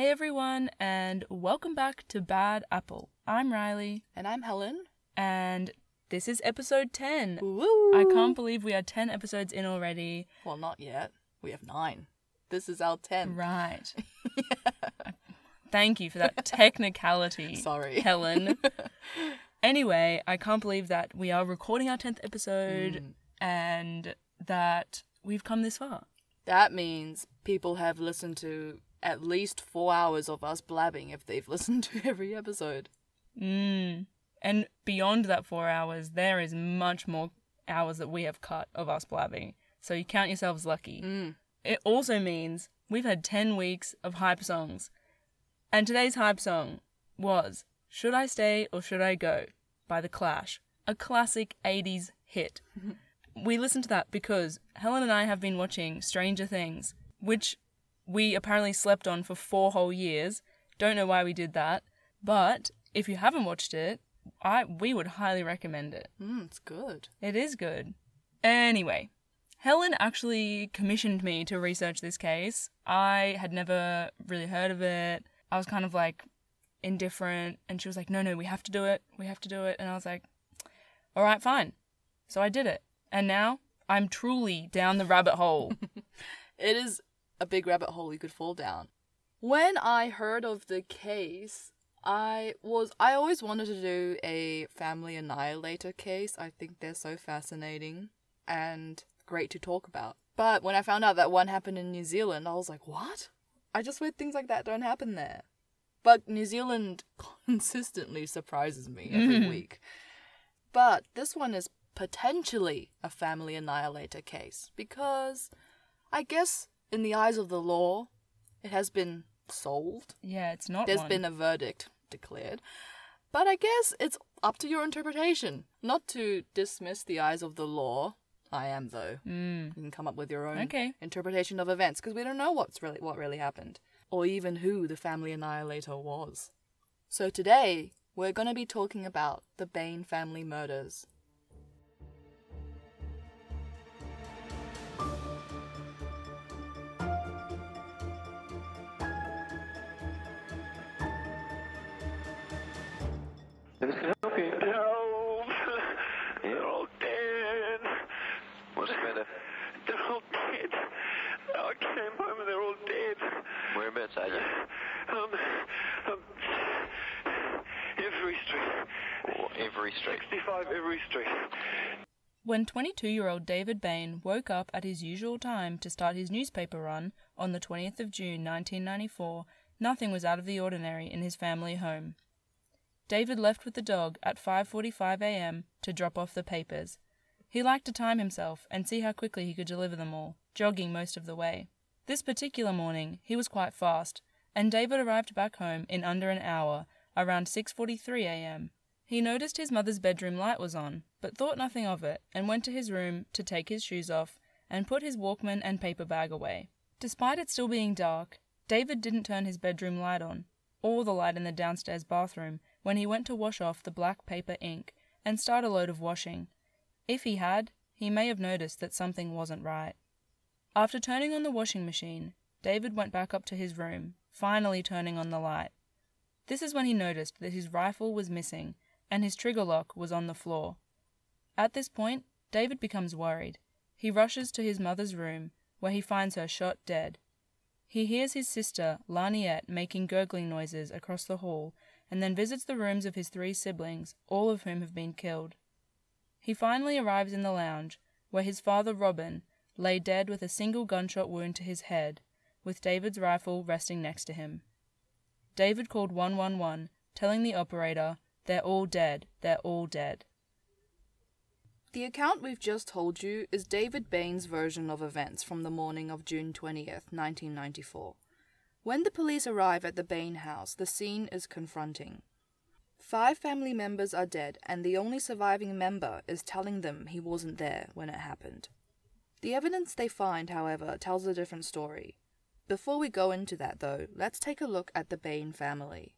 Hey everyone, and welcome back to Bad Apple. I'm Riley. And I'm Helen. And this is episode 10. Woo! I can't believe we are 10 episodes in already. Well, not yet. We have 9. This is our 10. Right. Yeah. Thank you for that technicality. Sorry. Helen. Anyway, I can't believe that we are recording our 10th episode and that we've come this far. That means people have listened to at least 4 hours of us blabbing if they've listened to every episode. And beyond that 4 hours, there is much more hours that we have cut of us blabbing. So you count yourselves lucky. It also means we've had 10 weeks of hype songs. And today's hype song was Should I Stay or Should I Go by The Clash, a classic 80s hit. We listened to that because Helen and I have been watching Stranger Things, which we apparently slept on for 4 whole years. Don't know why we did that. But if you haven't watched it, we would highly recommend it. It's good. It is good. Anyway, Helen actually commissioned me to research this case. I had never really heard of it. I was kind of like indifferent. And she was like, no, we have to do it. We have to do it. And I was like, all right, fine. So I did it. And now I'm truly down the rabbit hole. It is a big rabbit hole you could fall down. When I heard of the case, I always wanted to do a family annihilator case. I think they're so fascinating and great to talk about. But when I found out that one happened in New Zealand, I was like, what? I just heard things like that don't happen there. But New Zealand consistently surprises me every week. But this one is potentially a family annihilator case because I guess in the eyes of the law, it has been solved. Yeah, it's not. There's been a verdict declared. But I guess it's up to your interpretation. Not to dismiss the eyes of the law. I am, though. You can come up with your own interpretation of events because we don't know what really happened or even who the family annihilator was. So today, we're going to be talking about the Bain family murders. Every street. When 22-year-old David Bain woke up at his usual time to start his newspaper run on the 20th of June 1994, nothing was out of the ordinary in his family home. David left with the dog at 5:45 a.m. to drop off the papers. He liked to time himself and see how quickly he could deliver them all, jogging most of the way. This particular morning, he was quite fast, and David arrived back home in under an hour, around 6:43 a.m. He noticed his mother's bedroom light was on, but thought nothing of it and went to his room to take his shoes off and put his Walkman and paper bag away. Despite it still being dark, David didn't turn his bedroom light on, or the light in the downstairs bathroom, when he went to wash off the black paper ink and start a load of washing. If he had, he may have noticed that something wasn't right. After turning on the washing machine, David went back up to his room, finally turning on the light. This is when he noticed that his rifle was missing and his trigger lock was on the floor. At this point, David becomes worried. He rushes to his mother's room, where he finds her shot dead. He hears his sister, Laniet, making gurgling noises across the hall, and then visits the rooms of his 3 siblings, all of whom have been killed. He finally arrives in the lounge, where his father, Robin, lay dead with a single gunshot wound to his head, with David's rifle resting next to him. David called 111, telling the operator, "They're all dead. They're all dead." The account we've just told you is David Bain's version of events from the morning of June 20th, 1994. When the police arrive at the Bain house, the scene is confronting. 5 family members are dead, and the only surviving member is telling them he wasn't there when it happened. The evidence they find, however, tells a different story. Before we go into that, though, let's take a look at the Bain family.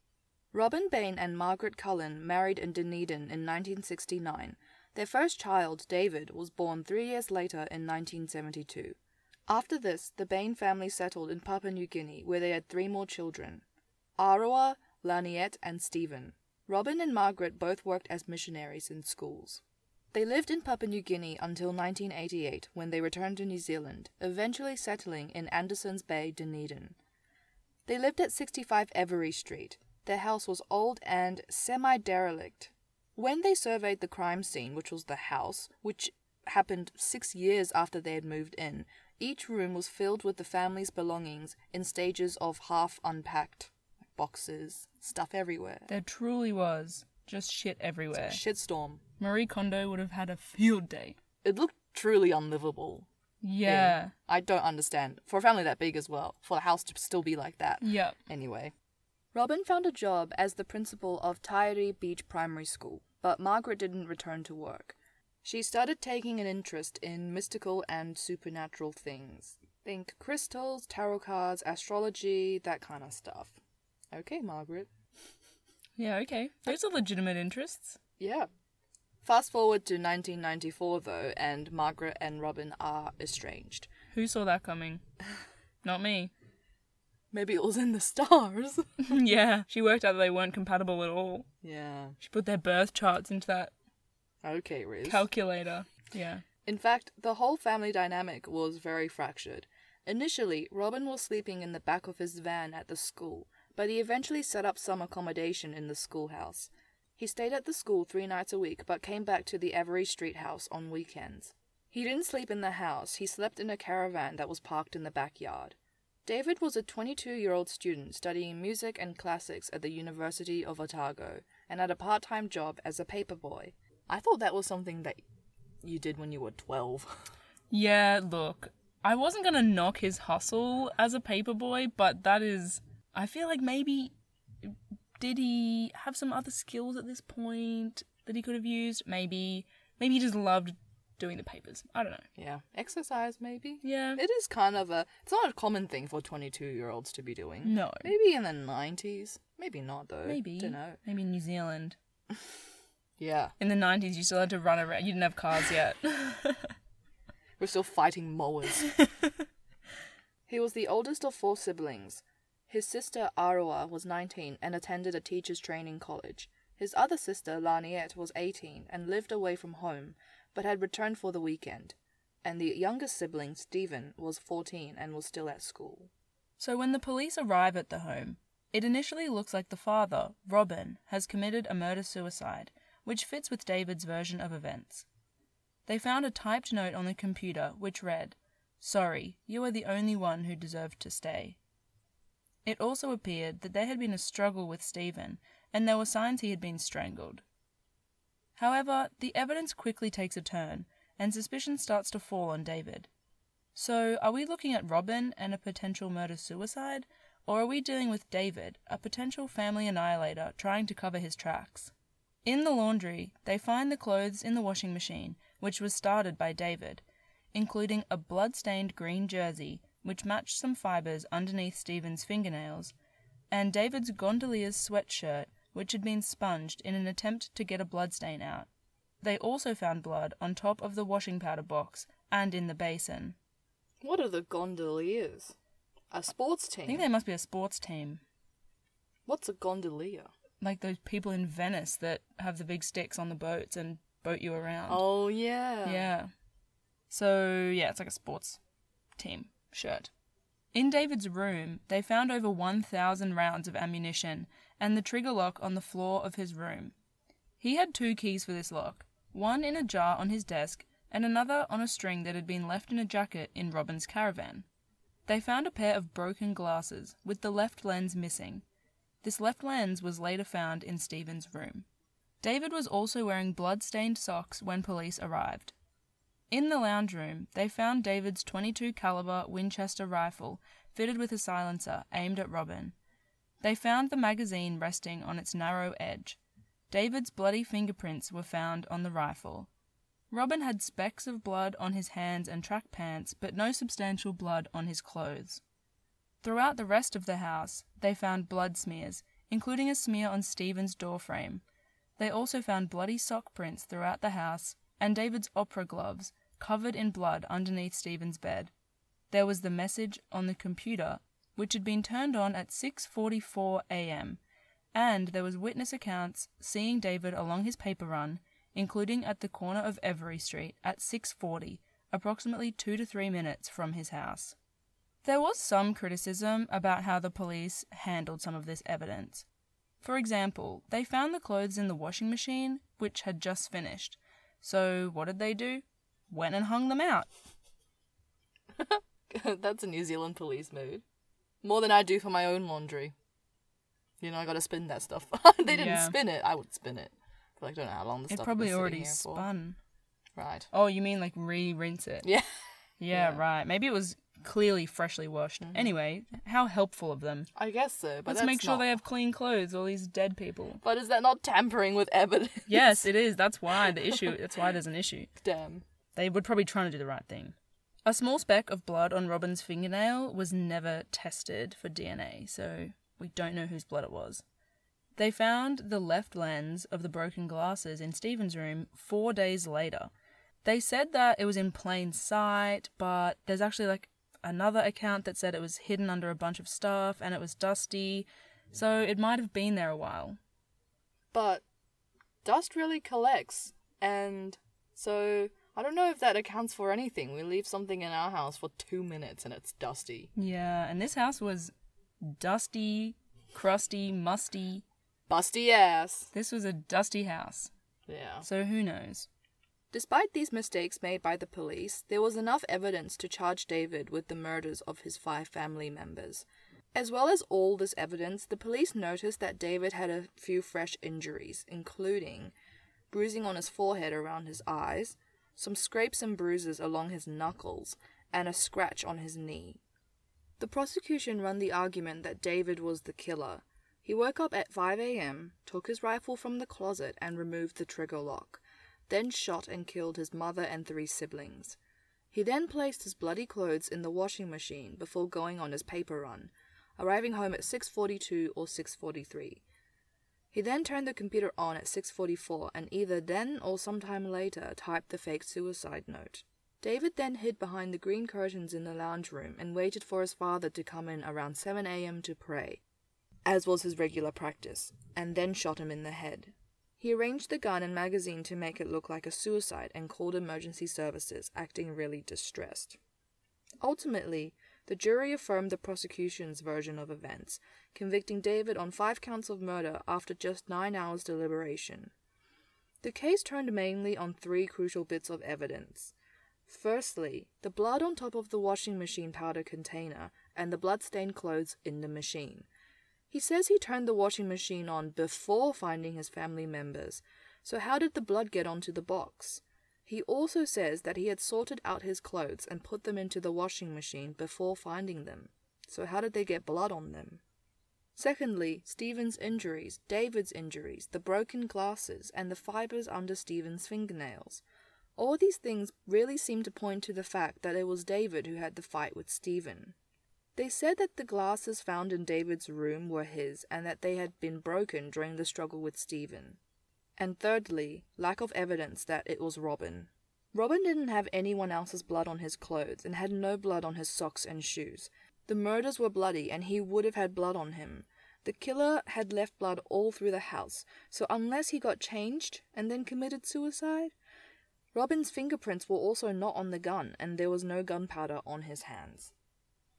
Robin Bain and Margaret Cullen married in Dunedin in 1969. Their first child, David, was born 3 years later in 1972. After this, the Bain family settled in Papua New Guinea, where they had 3 more children. Arawa, Laniet, and Stephen. Robin and Margaret both worked as missionaries in schools. They lived in Papua New Guinea until 1988, when they returned to New Zealand, eventually settling in Anderson's Bay, Dunedin. They lived at 65 Every Street. Their house was old and semi-derelict. When they surveyed the crime scene, which was the house, which happened 6 years after they had moved in, each room was filled with the family's belongings in stages of half-unpacked boxes, stuff everywhere. There truly was. Just shit everywhere. Shitstorm. Marie Kondo would have had a field day. It looked truly unlivable. Yeah. I don't understand. For a family that big as well, for a house to still be like that. Yep. Anyway. Robin found a job as the principal of Tyree Beach Primary School, but Margaret didn't return to work. She started taking an interest in mystical and supernatural things. Think crystals, tarot cards, astrology, that kind of stuff. Okay, Margaret. Yeah, okay. Those are legitimate interests. Yeah. Fast forward to 1994, though, and Margaret and Robin are estranged. Who saw that coming? Not me. Maybe it was in the stars. Yeah. She worked out that they weren't compatible at all. Yeah. She put their birth charts into that calculator. Yeah. In fact, the whole family dynamic was very fractured. Initially, Robin was sleeping in the back of his van at the school, but he eventually set up some accommodation in the schoolhouse. He stayed at the school 3 nights a week, but came back to the Every Street house on weekends. He didn't sleep in the house. He slept in a caravan that was parked in the backyard. David was a 22-year-old student studying music and classics at the University of Otago, and had a part-time job as a paperboy. I thought that was something that you did when you were 12. Yeah, look, I wasn't going to knock his hustle as a paperboy, but that is... I feel like maybe, did he have some other skills at this point that he could have used? Maybe he just loved doing the papers. I don't know. Yeah. Exercise, maybe? Yeah. It is kind of it's not a common thing for 22-year-olds to be doing. No. Maybe in the 90s. Maybe not, though. Maybe. Don't know. Maybe in New Zealand. Yeah. In the 90s, you still had to run around. You didn't have cars yet. We're still fighting mowers. He was the oldest of 4 siblings. His sister, Arawa, was 19 and attended a teacher's training college. His other sister, Laniet, was 18 and lived away from home, but had returned for the weekend. And the youngest sibling, Stephen, was 14 and was still at school. So when the police arrive at the home, it initially looks like the father, Robin, has committed a murder-suicide, which fits with David's version of events. They found a typed note on the computer which read, "Sorry, you are the only one who deserved to stay." It also appeared that there had been a struggle with Stephen, and there were signs he had been strangled. However, the evidence quickly takes a turn, and suspicion starts to fall on David. So, are we looking at Robin and a potential murder-suicide, or are we dealing with David, a potential family annihilator trying to cover his tracks? In the laundry, they find the clothes in the washing machine, which was started by David, including a blood-stained green jersey, which matched some fibres underneath Stephen's fingernails, and David's gondolier's sweatshirt, which had been sponged in an attempt to get a bloodstain out. They also found blood on top of the washing powder box and in the basin. What are the gondoliers? A sports team? I think they must be a sports team. What's a gondolier? Like those people in Venice that have the big sticks on the boats and boat you around. Oh, yeah. Yeah. So, yeah, it's like a sports team shirt. In David's room, they found over 1,000 rounds of ammunition and the trigger lock on the floor of his room. He had 2 keys for this lock, one in a jar on his desk and another on a string that had been left in a jacket in Robin's caravan. They found a pair of broken glasses with the left lens missing. This left lens was later found in Stephen's room. David was also wearing blood-stained socks when police arrived. In the lounge room, they found David's .22 caliber Winchester rifle, fitted with a silencer, aimed at Robin. They found the magazine resting on its narrow edge. David's bloody fingerprints were found on the rifle. Robin had specks of blood on his hands and track pants, but no substantial blood on his clothes. Throughout the rest of the house, they found blood smears, including a smear on Stephen's doorframe. They also found bloody sock prints throughout the house, and David's opera gloves, covered in blood underneath Stephen's bed. There was the message on the computer which had been turned on at 6:44 a.m., and there was witness accounts seeing David along his paper run, including at the corner of Every Street at 6:40, approximately 2 to 3 minutes from his house. There was some criticism about how the police handled some of this evidence. For example, they found the clothes in the washing machine, which had just finished. So what did they do? Went and hung them out. That's a New Zealand police mood. More than I do for my own laundry. You know, I gotta spin that stuff. They didn't spin it. I would spin it. But I don't know how long the stuff probably been already here spun. For. Right. Oh, you mean like re-rinse it? Yeah. Yeah, right. Maybe it was clearly freshly washed. Mm-hmm. Anyway, how helpful of them. I guess so, but let's make sure they have clean clothes, all these dead people. But is that not tampering with evidence? Yes, it is. That's why there's an issue. Damn. They were probably trying to do the right thing. A small speck of blood on Robin's fingernail was never tested for DNA, so we don't know whose blood it was. They found the left lens of the broken glasses in Stephen's room 4 days later. They said that it was in plain sight, but there's actually another account that said it was hidden under a bunch of stuff and it was dusty, so it might have been there a while. But dust really collects, and so I don't know if that accounts for anything. We leave something in our house for 2 minutes and it's dusty. Yeah, and this house was dusty, crusty, musty. Busty ass. This was a dusty house. Yeah. So who knows? Despite these mistakes made by the police, there was enough evidence to charge David with the murders of his 5 family members. As well as all this evidence, the police noticed that David had a few fresh injuries, including bruising on his forehead around his eyes, some scrapes and bruises along his knuckles, and a scratch on his knee. The prosecution ran the argument that David was the killer. He woke up at 5 a.m., took his rifle from the closet and removed the trigger lock, then shot and killed his mother and 3 siblings. He then placed his bloody clothes in the washing machine before going on his paper run, arriving home at 6:42 or 6:43. He then turned the computer on at 6:44 and either then or sometime later typed the fake suicide note. David then hid behind the green curtains in the lounge room and waited for his father to come in around 7 a.m. to pray, as was his regular practice, and then shot him in the head. He arranged the gun and magazine to make it look like a suicide and called emergency services, acting really distressed. Ultimately, the jury affirmed the prosecution's version of events, convicting David on 5 counts of murder after just 9 hours' deliberation. The case turned mainly on 3 crucial bits of evidence. Firstly, the blood on top of the washing machine powder container and the blood-stained clothes in the machine. He says he turned the washing machine on before finding his family members, so how did the blood get onto the box? He also says that he had sorted out his clothes and put them into the washing machine before finding them, so how did they get blood on them? Secondly, Stephen's injuries, David's injuries, the broken glasses, and the fibers under Stephen's fingernails. All these things really seem to point to the fact that it was David who had the fight with Stephen. They said that the glasses found in David's room were his and that they had been broken during the struggle with Stephen. And thirdly, lack of evidence that it was Robin. Robin didn't have anyone else's blood on his clothes and had no blood on his socks and shoes. The murders were bloody and he would have had blood on him. The killer had left blood all through the house, so unless he got changed and then committed suicide, Robin's fingerprints were also not on the gun and there was no gunpowder on his hands.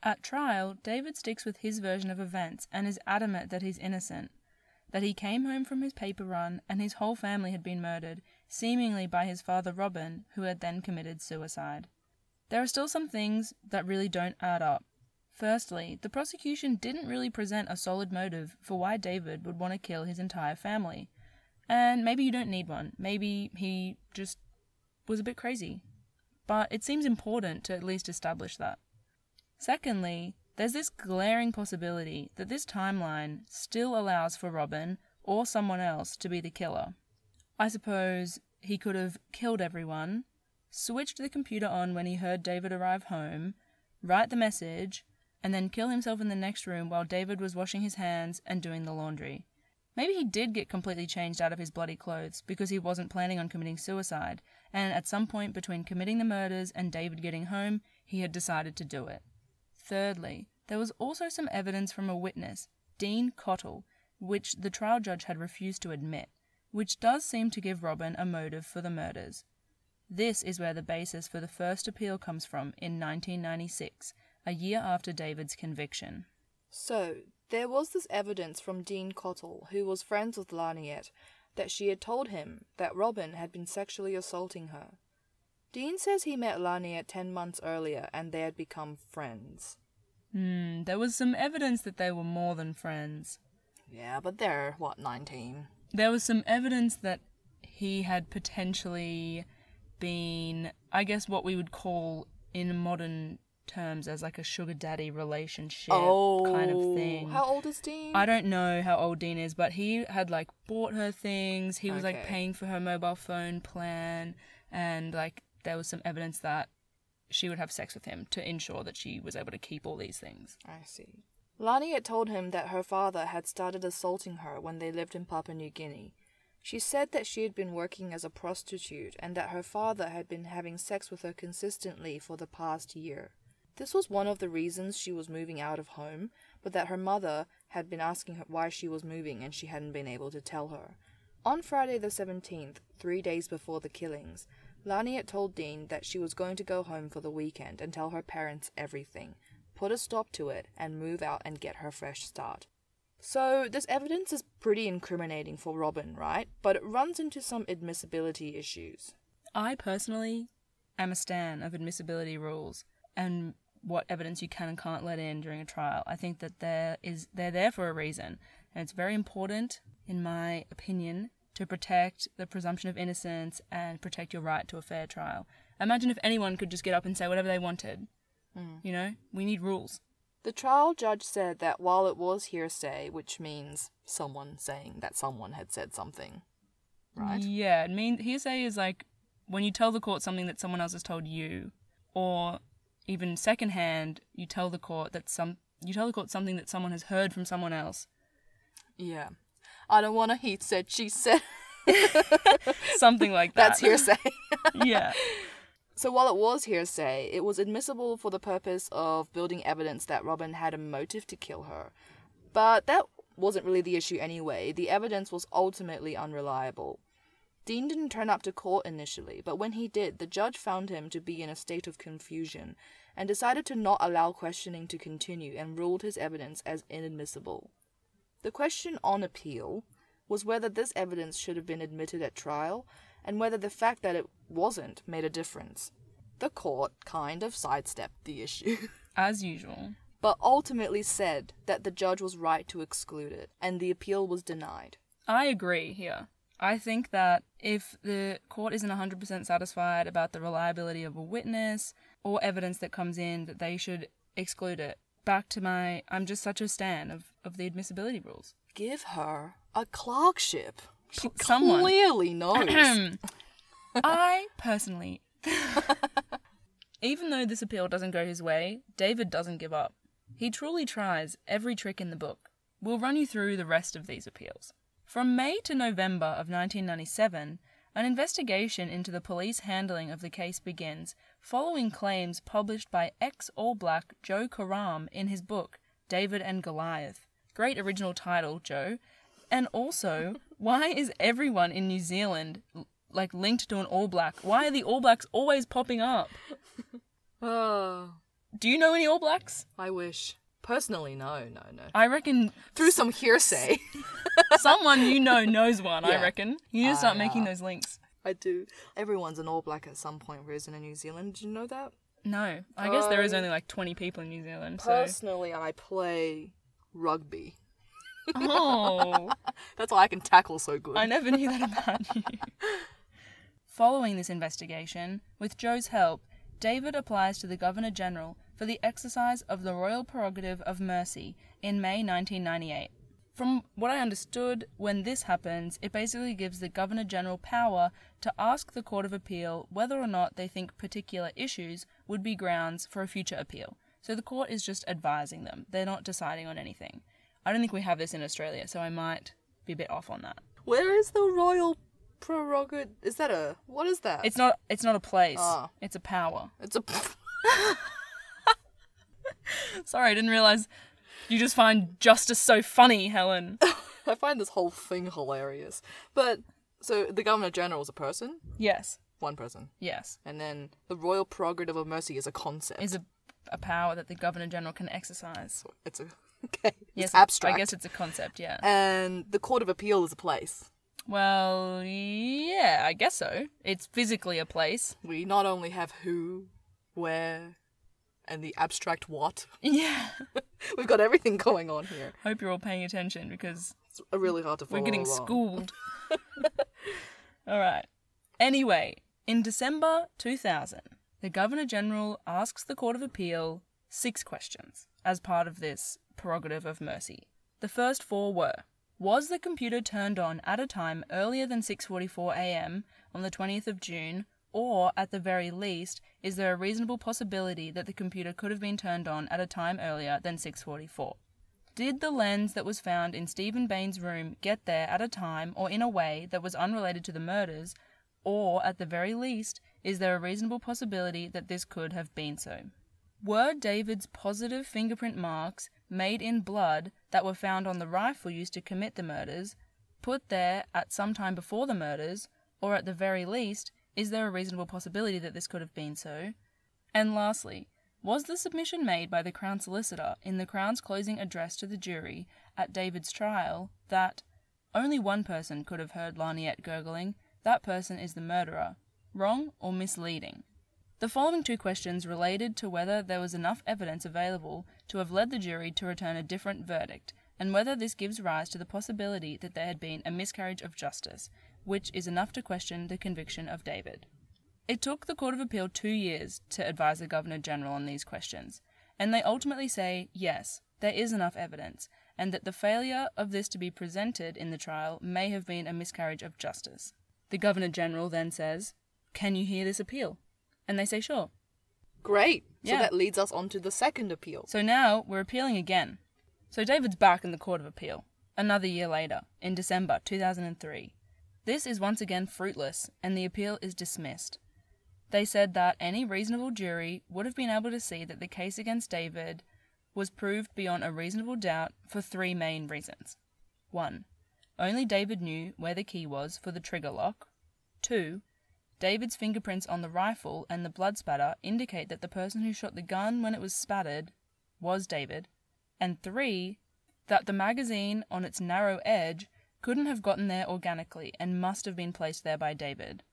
At trial, David sticks with his version of events and is adamant that he's innocent, that he came home from his paper run and his whole family had been murdered, seemingly by his father Robin, who had then committed suicide. There are still some things that really don't add up. Firstly, the prosecution didn't really present a solid motive for why David would want to kill his entire family. And maybe you don't need one. Maybe he just was a bit crazy. But it seems important to at least establish that. Secondly, there's this glaring possibility that this timeline still allows for Robin or someone else to be the killer. I suppose he could have killed everyone, switched the computer on when he heard David arrive home, write the message, and then kill himself in the next room while David was washing his hands and doing the laundry. Maybe he did get completely changed out of his bloody clothes because he wasn't planning on committing suicide, and at some point between committing the murders and David getting home, he had decided to do it. Thirdly, There was also some evidence from a witness, Dean Cottle, which the trial judge had refused to admit, which does seem to give Robin a motive for the murders. This is where the basis for the first appeal comes from in 1996, a year after David's conviction. So, there was this evidence from Dean Cottle, who was friends with Laniet, that she had told him that Robin had been sexually assaulting her. Dean says he met Laniet 10 months earlier and they had become friends. There was some evidence that they were more than friends. Yeah, but they're, 19? There was some evidence that he had potentially been, I guess, what we would call in modern terms as like a sugar daddy relationship kind of thing. How old is Dean? I don't know how old Dean is, but he had like bought her things. He was like paying for her mobile phone plan, and like there was some evidence that she would have sex with him to ensure that she was able to keep all these things. I see. Laniet told him that her father had started assaulting her when they lived in Papua New Guinea. She said that she had been working as a prostitute and that her father had been having sex with her consistently for the past year. This was one of the reasons she was moving out of home, but that her mother had been asking her why she was moving and she hadn't been able to tell her. On Friday the 17th, 3 days before the killings, Laniet told Dean that she was going to go home for the weekend and tell her parents everything, put a stop to it, and move out and get her fresh start. So, this evidence is pretty incriminating for Robin, right? But it runs into some admissibility issues. I personally am a stan of admissibility rules and what evidence you can and can't let in during a trial. I think that they're there for a reason, and it's very important, in my opinion, to protect the presumption of innocence and protect your right to a fair trial. Imagine if anyone could just get up and say whatever they wanted. You know, we need rules. The trial judge said that while it was hearsay, which means someone saying that someone had said something, right? Yeah, hearsay is like when you tell the court something that someone else has told you, or even secondhand, you tell the court that something that someone has heard from someone else. Yeah. I don't want to he said, she said. Something like that. That's hearsay. Yeah. So while it was hearsay, it was admissible for the purpose of building evidence that Robin had a motive to kill her. But that wasn't really the issue anyway. The evidence was ultimately unreliable. Dean didn't turn up to court initially, but when he did, the judge found him to be in a state of confusion and decided to not allow questioning to continue and ruled his evidence as inadmissible. The question on appeal was whether this evidence should have been admitted at trial and whether the fact that it wasn't made a difference. The court kind of sidestepped the issue. As usual. But ultimately said that the judge was right to exclude it, and the appeal was denied. I agree here. I think that if the court isn't 100% satisfied about the reliability of a witness or evidence that comes in, that they should exclude it. Back to my, I'm just such a stan of the admissibility rules. Give her a clerkship. She clearly knows. I personally, even though this appeal doesn't go his way, David doesn't give up. He truly tries every trick in the book. We'll run you through the rest of these appeals. From May to November of 1997, an investigation into the police handling of the case begins, following claims published by ex-All Black Joe Karam in his book, David and Goliath. Great original title, Joe. And also, why is everyone in New Zealand, linked to an All Black? Why are the All Blacks always popping up? Oh. Do you know any All Blacks? I wish. Personally, no. I reckon... Through some hearsay. Someone you know knows one, yeah. I reckon. You need to start making those links. I do. Everyone's an All Black at some point, Rosen, in New Zealand. Did you know that? No. I guess there is only 20 people in New Zealand. Personally, so. I play rugby. Oh. That's why I can tackle so good. I never knew that about you. Following this investigation, with Joe's help, David applies to the Governor-General for the exercise of the Royal Prerogative of Mercy in May 1998. From what I understood, when this happens, it basically gives the Governor-General power to ask the Court of Appeal whether or not they think particular issues would be grounds for a future appeal. So the court is just advising them. They're not deciding on anything. I don't think we have this in Australia, so I might be a bit off on that. Where is the Royal Prerogative? Is that a... What is that? It's not a place. It's a power. Sorry, I didn't realise you just find justice so funny, Helen. I find this whole thing hilarious. But, so the Governor-General is a person? Yes. One person? Yes. And then the Royal Prerogative of Mercy is a concept. Is a power that the Governor-General can exercise. It's a... Okay. Yes, it's abstract. I guess it's a concept, yeah. And the Court of Appeal is a place. Well, yeah, I guess so. It's physically a place. We not only have who, where, and the abstract what. Yeah. We've got everything going on here. Hope you're all paying attention because... It's really hard to follow. We're getting schooled. All right. Anyway, in December 2000, the Governor-General asks the Court of Appeal 6 questions as part of this prerogative of mercy. The first 4 were, was the computer turned on at a time earlier than 6:44 a.m. on the 20th of June, or, at the very least, is there a reasonable possibility that the computer could have been turned on at a time earlier than 6:44? Did the lens that was found in Stephen Bain's room get there at a time or in a way that was unrelated to the murders, or, at the very least, is there a reasonable possibility that this could have been so? Were David's positive fingerprint marks made in blood that were found on the rifle used to commit the murders, put there at some time before the murders, or at the very least, is there a reasonable possibility that this could have been so? And lastly, was the submission made by the Crown Solicitor in the Crown's closing address to the jury at David's trial that only one person could have heard Laniet gurgling, that person is the murderer, wrong or misleading? The following 2 questions related to whether there was enough evidence available to have led the jury to return a different verdict, and whether this gives rise to the possibility that there had been a miscarriage of justice, which is enough to question the conviction of David. It took the Court of Appeal 2 years to advise the Governor-General on these questions, and they ultimately say, yes, there is enough evidence, and that the failure of this to be presented in the trial may have been a miscarriage of justice. The Governor-General then says, can you hear this appeal? And they say, sure. Great. Yeah. So that leads us on to the second appeal. So now we're appealing again. So David's back in the Court of Appeal, another year later, in December 2003. This is once again fruitless, and the appeal is dismissed. They said that any reasonable jury would have been able to see that the case against David was proved beyond a reasonable doubt for 3 main reasons. 1. Only David knew where the key was for the trigger lock. 2. David's fingerprints on the rifle and the blood spatter indicate that the person who shot the gun when it was spattered was David. And 3, that the magazine on its narrow edge couldn't have gotten there organically and must have been placed there by David.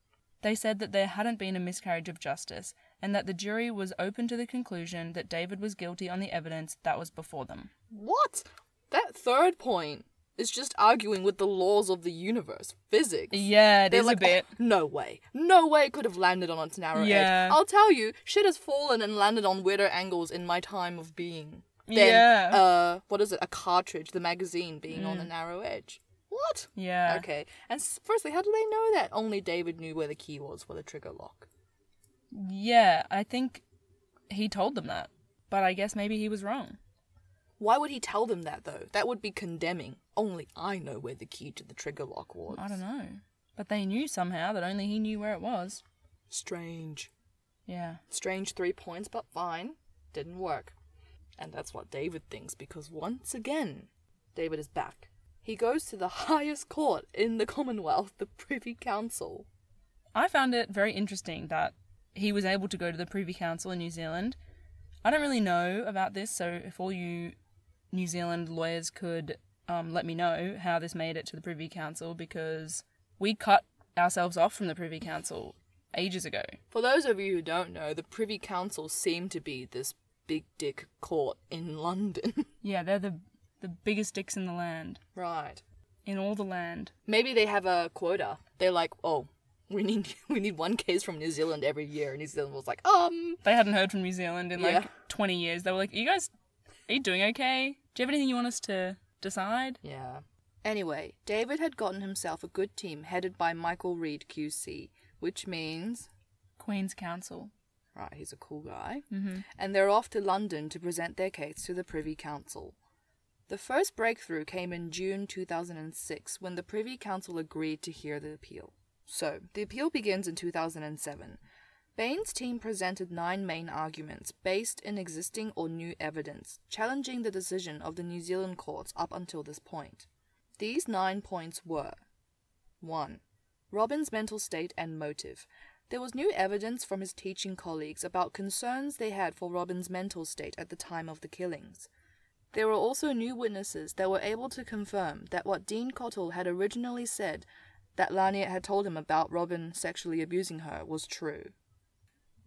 They said that there hadn't been a miscarriage of justice and that the jury was open to the conclusion that David was guilty on the evidence that was before them. What? That third point is just arguing with the laws of the universe, physics. Yeah, it is like, a bit. Oh, no way it could have landed on its narrow edge. I'll tell you, shit has fallen and landed on weirder angles in my time of being. Then, a cartridge, the magazine being on the narrow edge. What? Yeah. Okay. And firstly, how do they know that? Only David knew where the key was for the trigger lock. Yeah, I think he told them that, but I guess maybe he was wrong. Why would he tell them that, though? That would be condemning. Only I know where the key to the trigger lock was. I don't know. But they knew somehow that only he knew where it was. Strange. Yeah. Strange 3 points, but fine. Didn't work. And that's what David thinks, because once again, David is back. He goes to the highest court in the Commonwealth, the Privy Council. I found it very interesting that he was able to go to the Privy Council in New Zealand. I don't really know about this, so if all you New Zealand lawyers could let me know how this made it to the Privy Council, because we cut ourselves off from the Privy Council ages ago. For those of you who don't know, the Privy Council seem to be this big dick court in London. Yeah, they're the biggest dicks in the land. Right. In all the land. Maybe they have a quota. They're like, oh, we need one case from New Zealand every year. And New Zealand was like, They hadn't heard from New Zealand in 20 years. They were like, are you doing okay? Do you have anything you want us to decide? Yeah. Anyway, David had gotten himself a good team headed by Michael Reed QC, which means... Queen's Counsel. Right, he's a cool guy. Mm-hmm. And they're off to London to present their case to the Privy Council. The first breakthrough came in June 2006 when the Privy Council agreed to hear the appeal. So, the appeal begins in 2007. Bain's team presented 9 main arguments, based in existing or new evidence, challenging the decision of the New Zealand courts up until this point. These 9 points were: 1. Robin's mental state and motive. There was new evidence from his teaching colleagues about concerns they had for Robin's mental state at the time of the killings. There were also new witnesses that were able to confirm that what Dean Cottle had originally said that Laniet had told him about Robin sexually abusing her was true.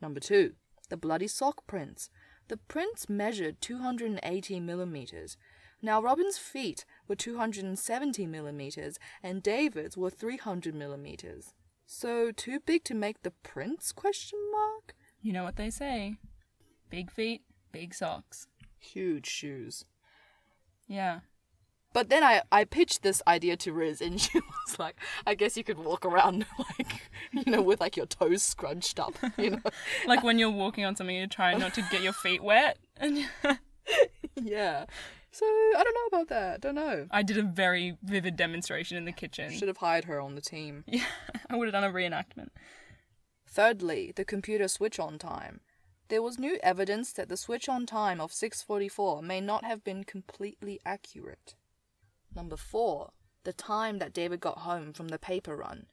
Number 2. The bloody sock prints. The prints measured 280 millimeters. Now, Robin's feet were 270 millimeters and David's were 300 millimeters. So, too big to make the prints, ? You know what they say. Big feet, big socks. Huge shoes. Yeah. But then I pitched this idea to Riz and she was like, I guess you could walk around with your toes scrunched up, Like when you're walking on something, you try not to get your feet wet. Yeah. So, I don't know about that. Don't know. I did a very vivid demonstration in the kitchen. Should have hired her on the team. Yeah, I would have done a reenactment. Thirdly, the computer switch-on time. There was new evidence that the switch-on time of 6:44 may not have been completely accurate. Number 4, the time that David got home from the paper run.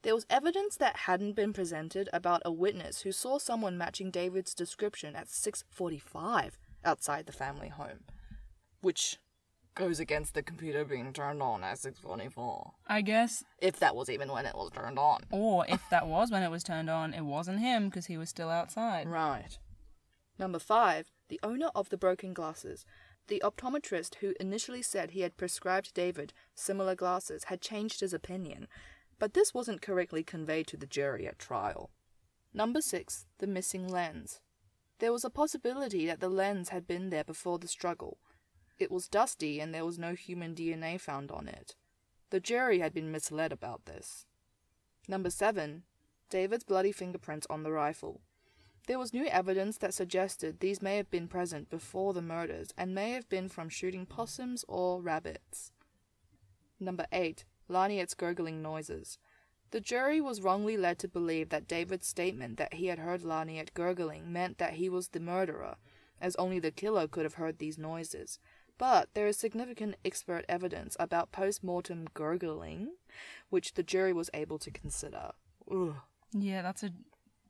There was evidence that hadn't been presented about a witness who saw someone matching David's description at 6:45 outside the family home, which goes against the computer being turned on at 6:44. I guess. If that was even when it was turned on. Or if that was when it was turned on, it wasn't him because he was still outside. Right. Number 5, the owner of the broken glasses. The optometrist who initially said he had prescribed David similar glasses had changed his opinion, but this wasn't correctly conveyed to the jury at trial. Number 6, the missing lens. There was a possibility that the lens had been there before the struggle. It was dusty and there was no human DNA found on it. The jury had been misled about this. Number 7. David's bloody fingerprints on the rifle. There was new evidence that suggested these may have been present before the murders and may have been from shooting possums or rabbits. Number 8. Laniet's gurgling noises. The jury was wrongly led to believe that David's statement that he had heard Laniet gurgling meant that he was the murderer, as only the killer could have heard these noises. But there is significant expert evidence about post-mortem gurgling, which the jury was able to consider. Ugh. Yeah, that's a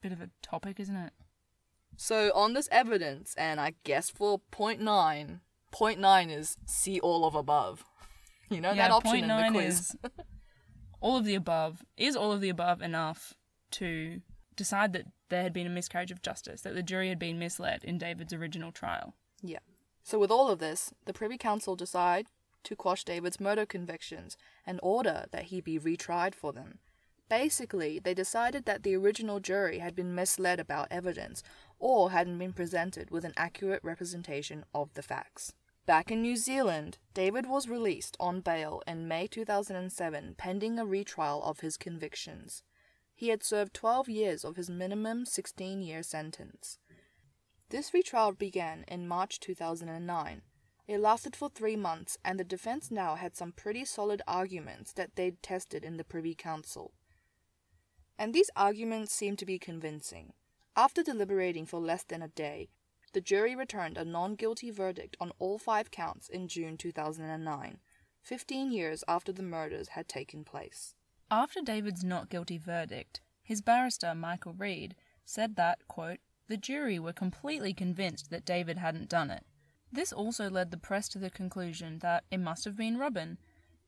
bit of a topic, isn't it? So on this evidence, and I guess for point nine is see all of above. That option in the quiz. All of the above. Is all of the above enough to decide that there had been a miscarriage of justice, that the jury had been misled in David's original trial? Yeah. So with all of this, the Privy Council decide to quash David's murder convictions and order that he be retried for them. Basically, they decided that the original jury had been misled about evidence or hadn't been presented with an accurate representation of the facts. Back in New Zealand, David was released on bail in May 2007 pending a retrial of his convictions. He had served 12 years of his minimum 16-year sentence. This retrial began in March 2009. It lasted for 3 months, and the defense now had some pretty solid arguments that they'd tested in the Privy Council. And these arguments seemed to be convincing. After deliberating for less than a day, the jury returned a non-guilty verdict on all 5 counts in June 2009, 15 years after the murders had taken place. After David's not guilty verdict, his barrister, Michael Reed, said that, quote, the jury were completely convinced that David hadn't done it. This also led the press to the conclusion that it must have been Robin,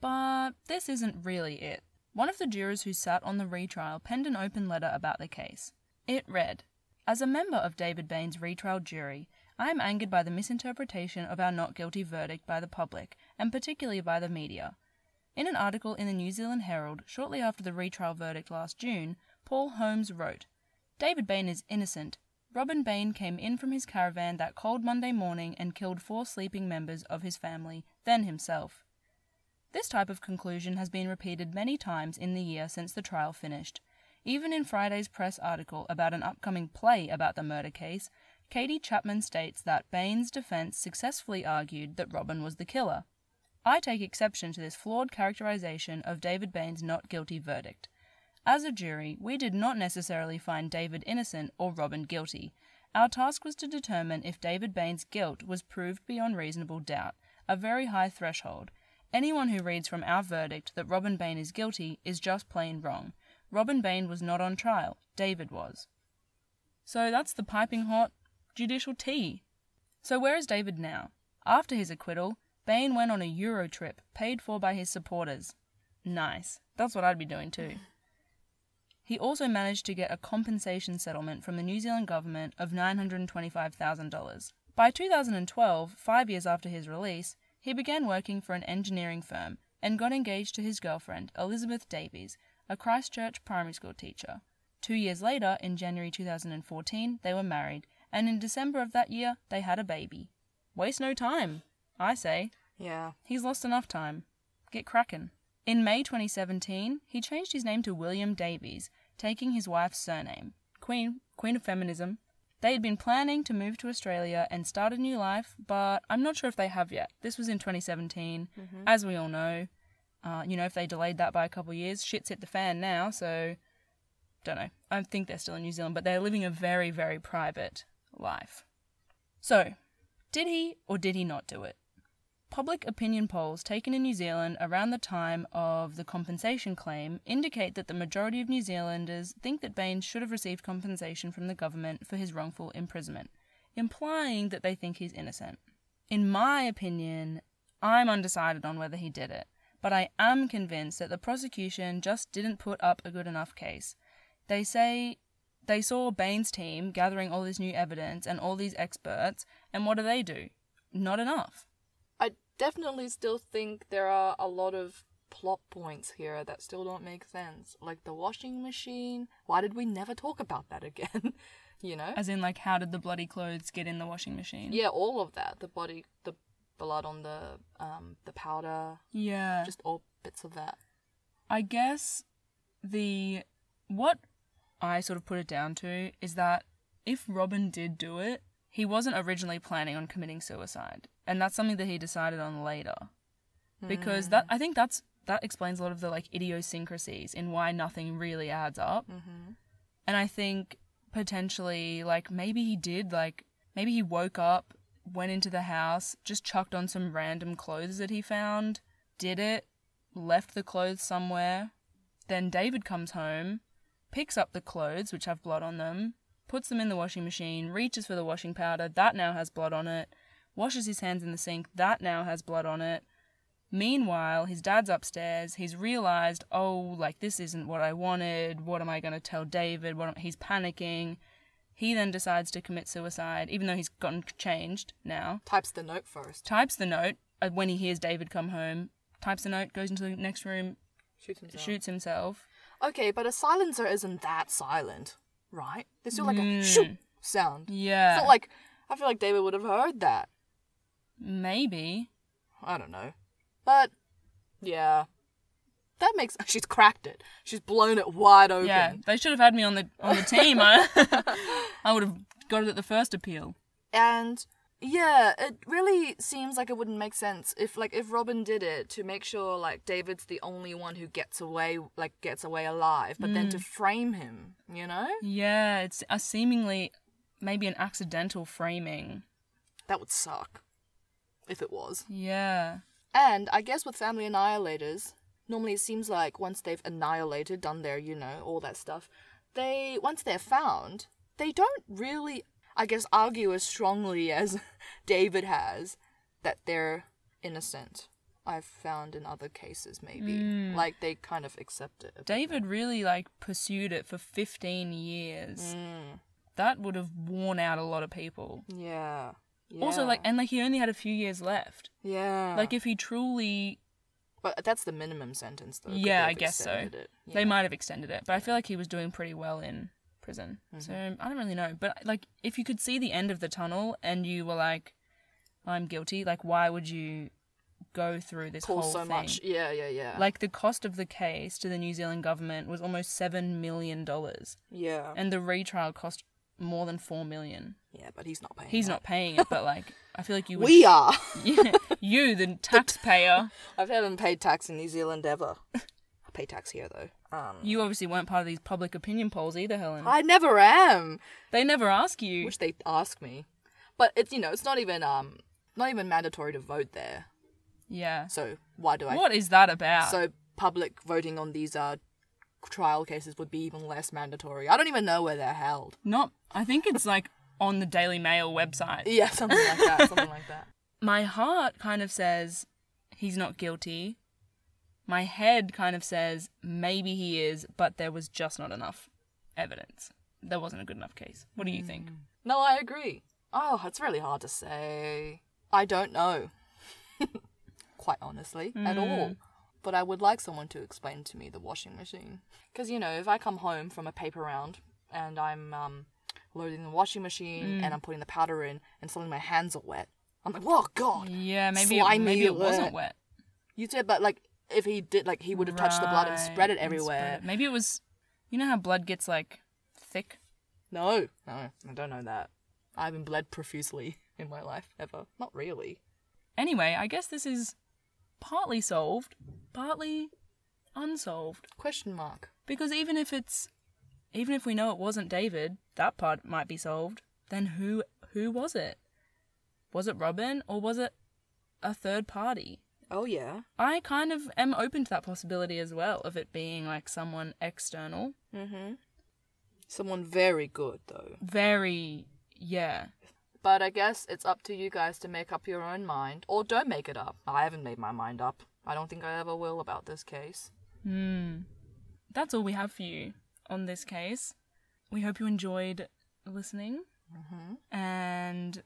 but this isn't really it. One of the jurors who sat on the retrial penned an open letter about the case. It read, as a member of David Bain's retrial jury, I am angered by the misinterpretation of our not guilty verdict by the public, and particularly by the media. In an article in the New Zealand Herald, shortly after the retrial verdict last June, Paul Holmes wrote, David Bain is innocent. Robin Bain came in from his caravan that cold Monday morning and killed 4 sleeping members of his family, then himself. This type of conclusion has been repeated many times in the year since the trial finished. Even in Friday's press article about an upcoming play about the murder case, Katie Chapman states that Bain's defense successfully argued that Robin was the killer. I take exception to this flawed characterization of David Bain's not guilty verdict. As a jury, we did not necessarily find David innocent or Robin guilty. Our task was to determine if David Bain's guilt was proved beyond reasonable doubt, a very high threshold. Anyone who reads from our verdict that Robin Bain is guilty is just plain wrong. Robin Bain was not on trial. David was. So that's the piping hot judicial tea. So where is David now? After his acquittal, Bain went on a Euro trip, paid for by his supporters. Nice. That's what I'd be doing too. He also managed to get a compensation settlement from the New Zealand government of $925,000. By 2012, 5 years after his release, he began working for an engineering firm and got engaged to his girlfriend, Elizabeth Davies, a Christchurch primary school teacher. 2 years later, in January 2014, they were married, and in December of that year, they had a baby. Waste no time, I say. Yeah. He's lost enough time. Get cracking. In May 2017, he changed his name to William Davies, taking his wife's surname. Queen of feminism. They had been planning to move to Australia and start a new life, but I'm not sure if they have yet. This was in 2017, as we all know. If they delayed that by a couple of years, shit's hit the fan now, so don't know. I think they're still in New Zealand, but they're living a very, very private life. So, did he or did he not do it? Public opinion polls taken in New Zealand around the time of the compensation claim indicate that the majority of New Zealanders think that Bain should have received compensation from the government for his wrongful imprisonment, implying that they think he's innocent. In my opinion, I'm undecided on whether he did it, but I am convinced that the prosecution just didn't put up a good enough case. They say they saw Bain's team gathering all this new evidence and all these experts, and what do? Not enough. Definitely still think there are a lot of plot points here that still don't make sense. Like the washing machine. Why did we never talk about that again? You know? As in, like, how did the bloody clothes get in the washing machine? Yeah, all of that. The blood on the powder. Yeah. Just all bits of that. I guess what I sort of put it down to is that if Robin did do it, he wasn't originally planning on committing suicide. And that's something that he decided on later. Because that explains a lot of the, like, idiosyncrasies in why nothing really adds up. Mm-hmm. And I think potentially, like, maybe he woke up, went into the house, just chucked on some random clothes that he found, did it, left the clothes somewhere. Then David comes home, picks up the clothes, which have blood on them, puts them in the washing machine, reaches for the washing powder, that now has blood on it, washes his hands in the sink, that now has blood on it. Meanwhile, his dad's upstairs, he's realised, this isn't what I wanted, what am I going to tell David, he's panicking. He then decides to commit suicide, even though he's gotten changed now. Types the note, when he hears David come home, types the note, goes into the next room, shoots himself. Okay, but a silencer isn't that silent, right? There's still like a shoot sound. Yeah. It's not like, I feel like David would have heard that. Maybe. I don't know. But, yeah. That makes... She's cracked it. She's blown it wide open. Yeah, they should have had me on the team. I would have got it at the first appeal. And, yeah, it really seems like it wouldn't make sense if Robin did it to make sure, like, David's the only one who gets away alive, but then to frame him, you know? Yeah, it's a seemingly... Maybe an accidental framing. That would suck. If it was. Yeah. And I guess with family annihilators, normally it seems like once they've annihilated, done their, all that stuff, once they're found, they don't really, I guess, argue as strongly as David has that they're innocent. I've found in other cases, maybe. Like, they kind of accept it. David really, pursued it for 15 years. That would have worn out a lot of people. Yeah. Also, he only had a few years left. Yeah. If he truly... But that's the minimum sentence, though. Yeah, I guess so. Yeah. They might have extended it, but I feel like he was doing pretty well in prison. Mm-hmm. So, I don't really know. But, if you could see the end of the tunnel and you were like, I'm guilty, why would you go through this whole thing? Much. Yeah. The cost of the case to the New Zealand government was almost $7 million. Yeah. And the retrial cost... more than $4 million. Yeah, but he's not paying it. He's not paying it, but I feel like you would... We are! Yeah, you, the taxpayer. I've haven't paid tax in New Zealand ever. pay tax here, though. You obviously weren't part of these public opinion polls either, Helen. I never am. They never ask you. Wish they ask me. But it's, you know, it's not even mandatory to vote there. Yeah. So why do I? What is that about? So public voting on these trial cases would be even less mandatory. I don't even know where they're held. I think it's like on the Daily Mail website. Yeah, something like that. Something like that. My heart kind of says he's not guilty. My head kind of says maybe he is, but there was just not enough evidence. There wasn't a good enough case. What do you think? No, I agree. Oh, it's really hard to say. I don't know. Quite honestly, at all. But I would like someone to explain to me the washing machine. Because, you know, if I come home from a paper round and I'm loading the washing machine and I'm putting the powder in and suddenly my hands are wet, I'm like, oh, God. Yeah, maybe it wasn't wet. You said, but, like, if he did, like, he would have touched the blood and spread it everywhere. Maybe it was, you know how blood gets, like, thick? No, I don't know that. I haven't bled profusely in my life, ever. Not really. Anyway, I guess this is partly solved, partly unsolved. Question mark. Because even if we know it wasn't David, that part might be solved. Then who was it? Was it Robin or was it a third party? Oh, yeah. I kind of am open to that possibility as well, of it being, like, someone external. Mm-hmm. Someone very good, though. Very, yeah. But I guess it's up to you guys to make up your own mind, or don't make it up. I haven't made my mind up. I don't think I ever will about this case. That's all we have for you on this case. We hope you enjoyed listening. Mm-hmm. And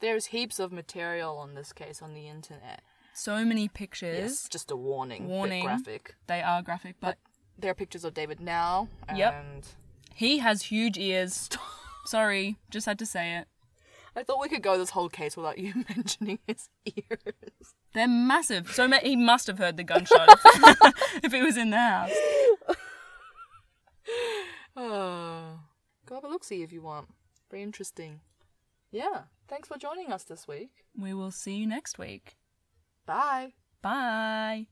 there's heaps of material on this case on the internet. So many pictures. Yes, just a warning. Bit graphic. They are graphic, but there are pictures of David now. And yep. He has huge ears. Sorry, just had to say it. I thought we could go this whole case without you mentioning his ears. They're massive. So he must have heard the gunshot if he was in the house. Oh. Go have a look-see if you want. Very interesting. Yeah. Thanks for joining us this week. We will see you next week. Bye. Bye.